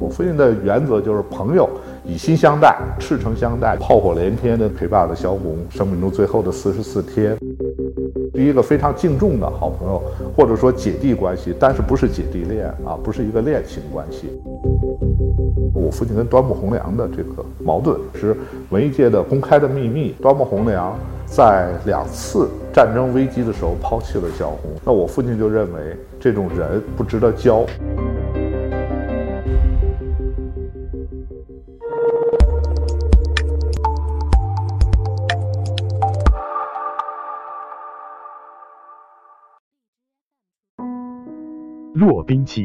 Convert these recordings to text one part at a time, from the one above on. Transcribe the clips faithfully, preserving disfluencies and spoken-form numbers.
我父亲的原则就是朋友以心相待，赤诚相待，炮火连天的陪伴了萧红生命中最后的四十四天。是一个非常敬重的好朋友，或者说姐弟关系，但是不是姐弟恋啊，不是一个恋情关系。我父亲跟端木蕻良的这个矛盾是文艺界的公开的秘密。端木蕻良在两次战争危机的时候抛弃了萧红，那我父亲就认为这种人不值得交。骆宾奇，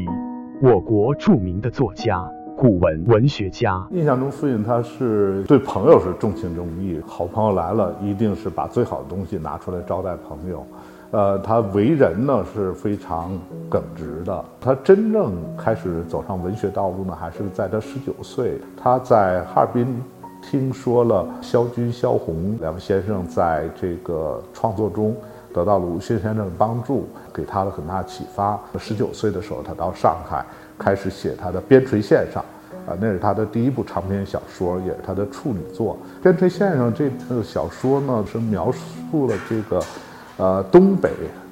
我国著名的作家、古文文学家。印象中父亲他是对朋友是重情重义，好朋友来了一定是把最好的东西拿出来招待朋友。呃，他为人呢是非常耿直的。他真正开始走上文学道路呢，还是在他十九岁，他在哈尔滨听说了萧军、萧红两位先生在这个创作中得到了鲁迅先生的帮助，给他了很大启发。十九岁的时候，他到上海开始写他的《边陲线上》，啊、呃，那是他的第一部长篇小说，也是他的处女作。《边陲线上》这个小说呢，是描述了这个，呃，东北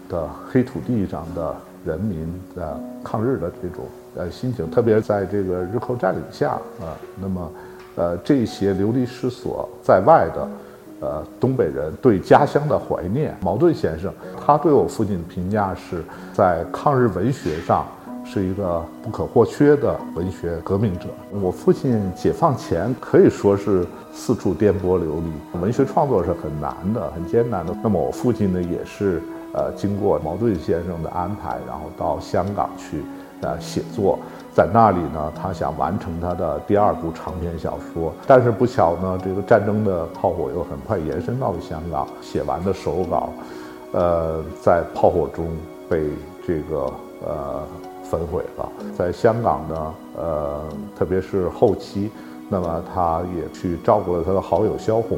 的黑土地上的人民的抗日的这种呃心情，特别在这个日寇占领下啊、呃，那么，呃，这些流离失所在外的。呃，东北人对家乡的怀念。茅盾先生他对我父亲的评价是在抗日文学上是一个不可或缺的文学革命者。我父亲解放前可以说是四处颠簸流离，文学创作是很难的，很艰难的。那么我父亲呢，也是呃经过茅盾先生的安排，然后到香港去呃写作。在那里呢，他想完成他的第二部长篇小说，但是不巧呢，这个战争的炮火又很快延伸到了香港。写完的手稿，呃，在炮火中被这个呃焚毁了。在香港呢，呃，特别是后期，那么他也去照顾了他的好友萧红，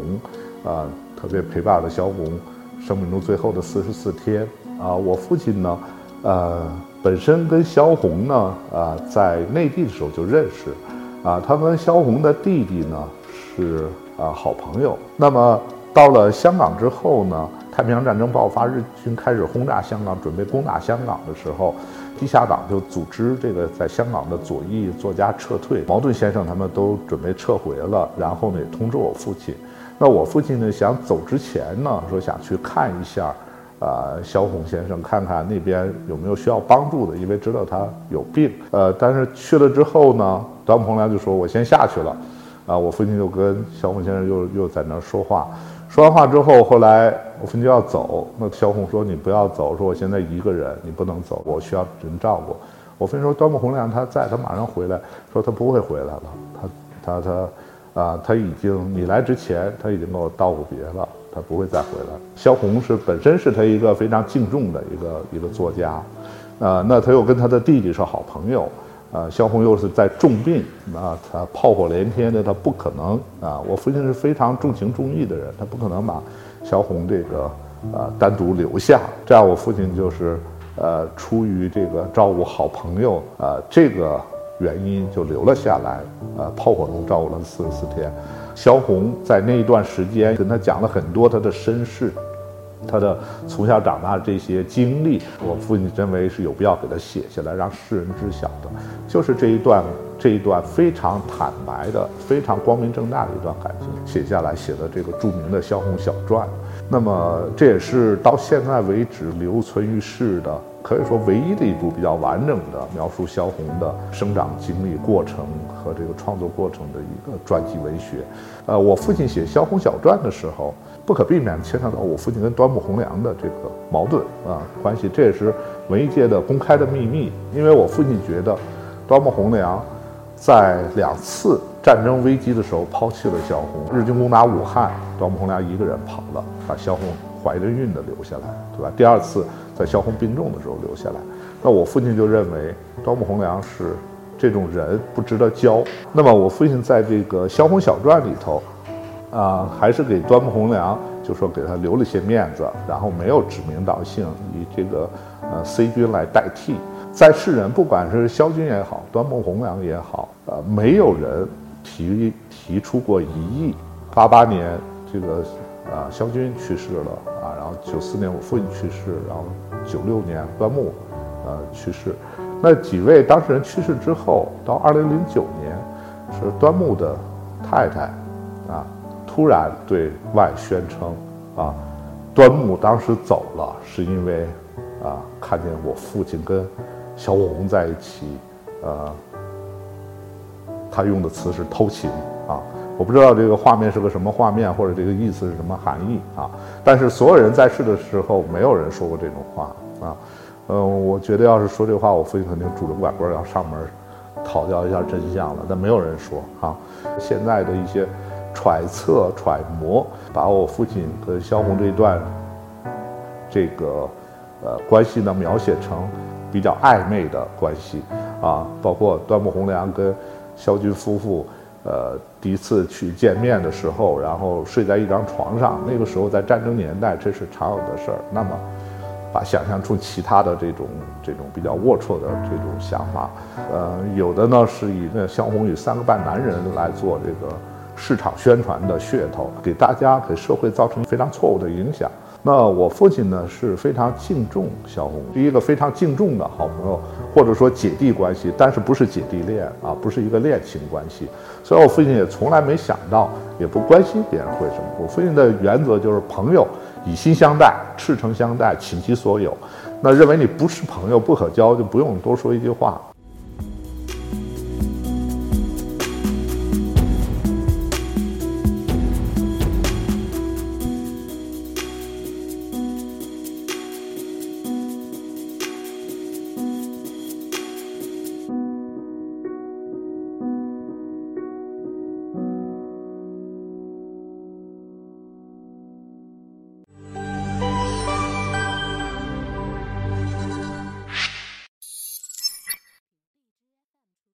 啊、呃，特别陪伴了萧红生命中最后的四十四天。啊、呃，我父亲呢，呃。本身跟萧红呢，啊、呃，在内地的时候就认识，啊、呃，他跟萧红的弟弟呢是啊、呃、好朋友。那么到了香港之后呢，太平洋战争爆发，日军开始轰炸香港，准备攻打香港的时候，地下党就组织这个在香港的左翼作家撤退，茅盾先生他们都准备撤回了，然后呢也通知我父亲。那我父亲呢想走之前呢，说想去看一下。呃，萧红先生看看那边有没有需要帮助的，因为知道他有病。呃，但是去了之后呢，端木蕻良就说：“我先下去了。”啊，我父亲就跟萧红先生又又在那儿说话。说完话之后，后来我父亲就要走，那萧红说：“你不要走，说我现在一个人，你不能走，我需要人照顾。”我父亲说：“端木蕻良他在，他马上回来。”说他不会回来了，他他他，啊、呃，他已经你来之前他已经跟我道过别了。他不会再回来。萧红是本身是他一个非常敬重的一个一个作家，呃，那他又跟他的弟弟是好朋友，呃，萧红又是在重病，啊、呃，他炮火连天的，他不可能啊、呃。我父亲是非常重情重义的人，他不可能把萧红这个呃单独留下。这样，我父亲就是呃出于这个照顾好朋友呃这个原因就留了下来，呃，炮火中照顾了四十四天。萧红在那一段时间跟他讲了很多他的身世，他的从小长大的这些经历，我父亲认为是有必要给他写下来，让世人知晓的，就是这一段这一段非常坦白的、非常光明正大的一段感情写下来，写的这个著名的《萧红小传》。那么这也是到现在为止留存于世的，可以说唯一的一部比较完整的描述萧红的生长经历过程和这个创作过程的一个传记文学。呃，我父亲写《萧红小传》的时候，不可避免牵扯到我父亲跟端木蕻良的这个矛盾啊关系，这也是文艺界的公开的秘密。因为我父亲觉得，端木蕻良在两次战争危机的时候抛弃了萧红，日军攻打武汉，端木蕻良一个人跑了，把萧红怀着孕的留下来，对吧？第二次在萧红病重的时候留下来，那我父亲就认为端木蕻良是这种人不值得交。那么我父亲在这个《萧红小传》里头，啊、呃，还是给端木蕻良就说给他留了些面子，然后没有指名道姓，以这个呃 C 君来代替。在世人，不管是萧军也好，端木蕻良也好，呃，没有人提提出过异议。八八年，这个啊、呃，萧军去世了啊，然后九四年我父亲去世，然后九六年端木呃去世。那几位当事人去世之后，到二零零九年，是端木的太太啊，突然对外宣称啊，端木当时走了是因为啊，看见我父亲跟萧红在一起，呃，他用的词是偷情啊，我不知道这个画面是个什么画面，或者这个意思是什么含义啊。但是所有人在世的时候，没有人说过这种话啊。嗯、呃，我觉得要是说这话，我父亲肯定拄着拐棍要上门讨教一下真相了，但没有人说啊。现在的一些揣测、揣摩，把我父亲跟萧红这一段这个呃关系呢描写成比较暧昧的关系啊，包括端木蕻良跟萧军夫妇呃第一次去见面的时候，然后睡在一张床上，那个时候在战争年代这是常有的事儿。那么把想象出其他的这种这种比较龌龊的这种想法，呃，有的呢是以《萧红与三个半男人》来做这个市场宣传的噱头，给大家给社会造成非常错误的影响。那我父亲呢是非常敬重萧红，是一个非常敬重的好朋友，或者说姐弟关系，但是不是姐弟恋啊，不是一个恋情关系。所以我父亲也从来没想到，也不关心别人会什么。我父亲的原则就是朋友。以心相待，赤诚相待，倾其所有。那认为你不是朋友不可交，就不用多说一句话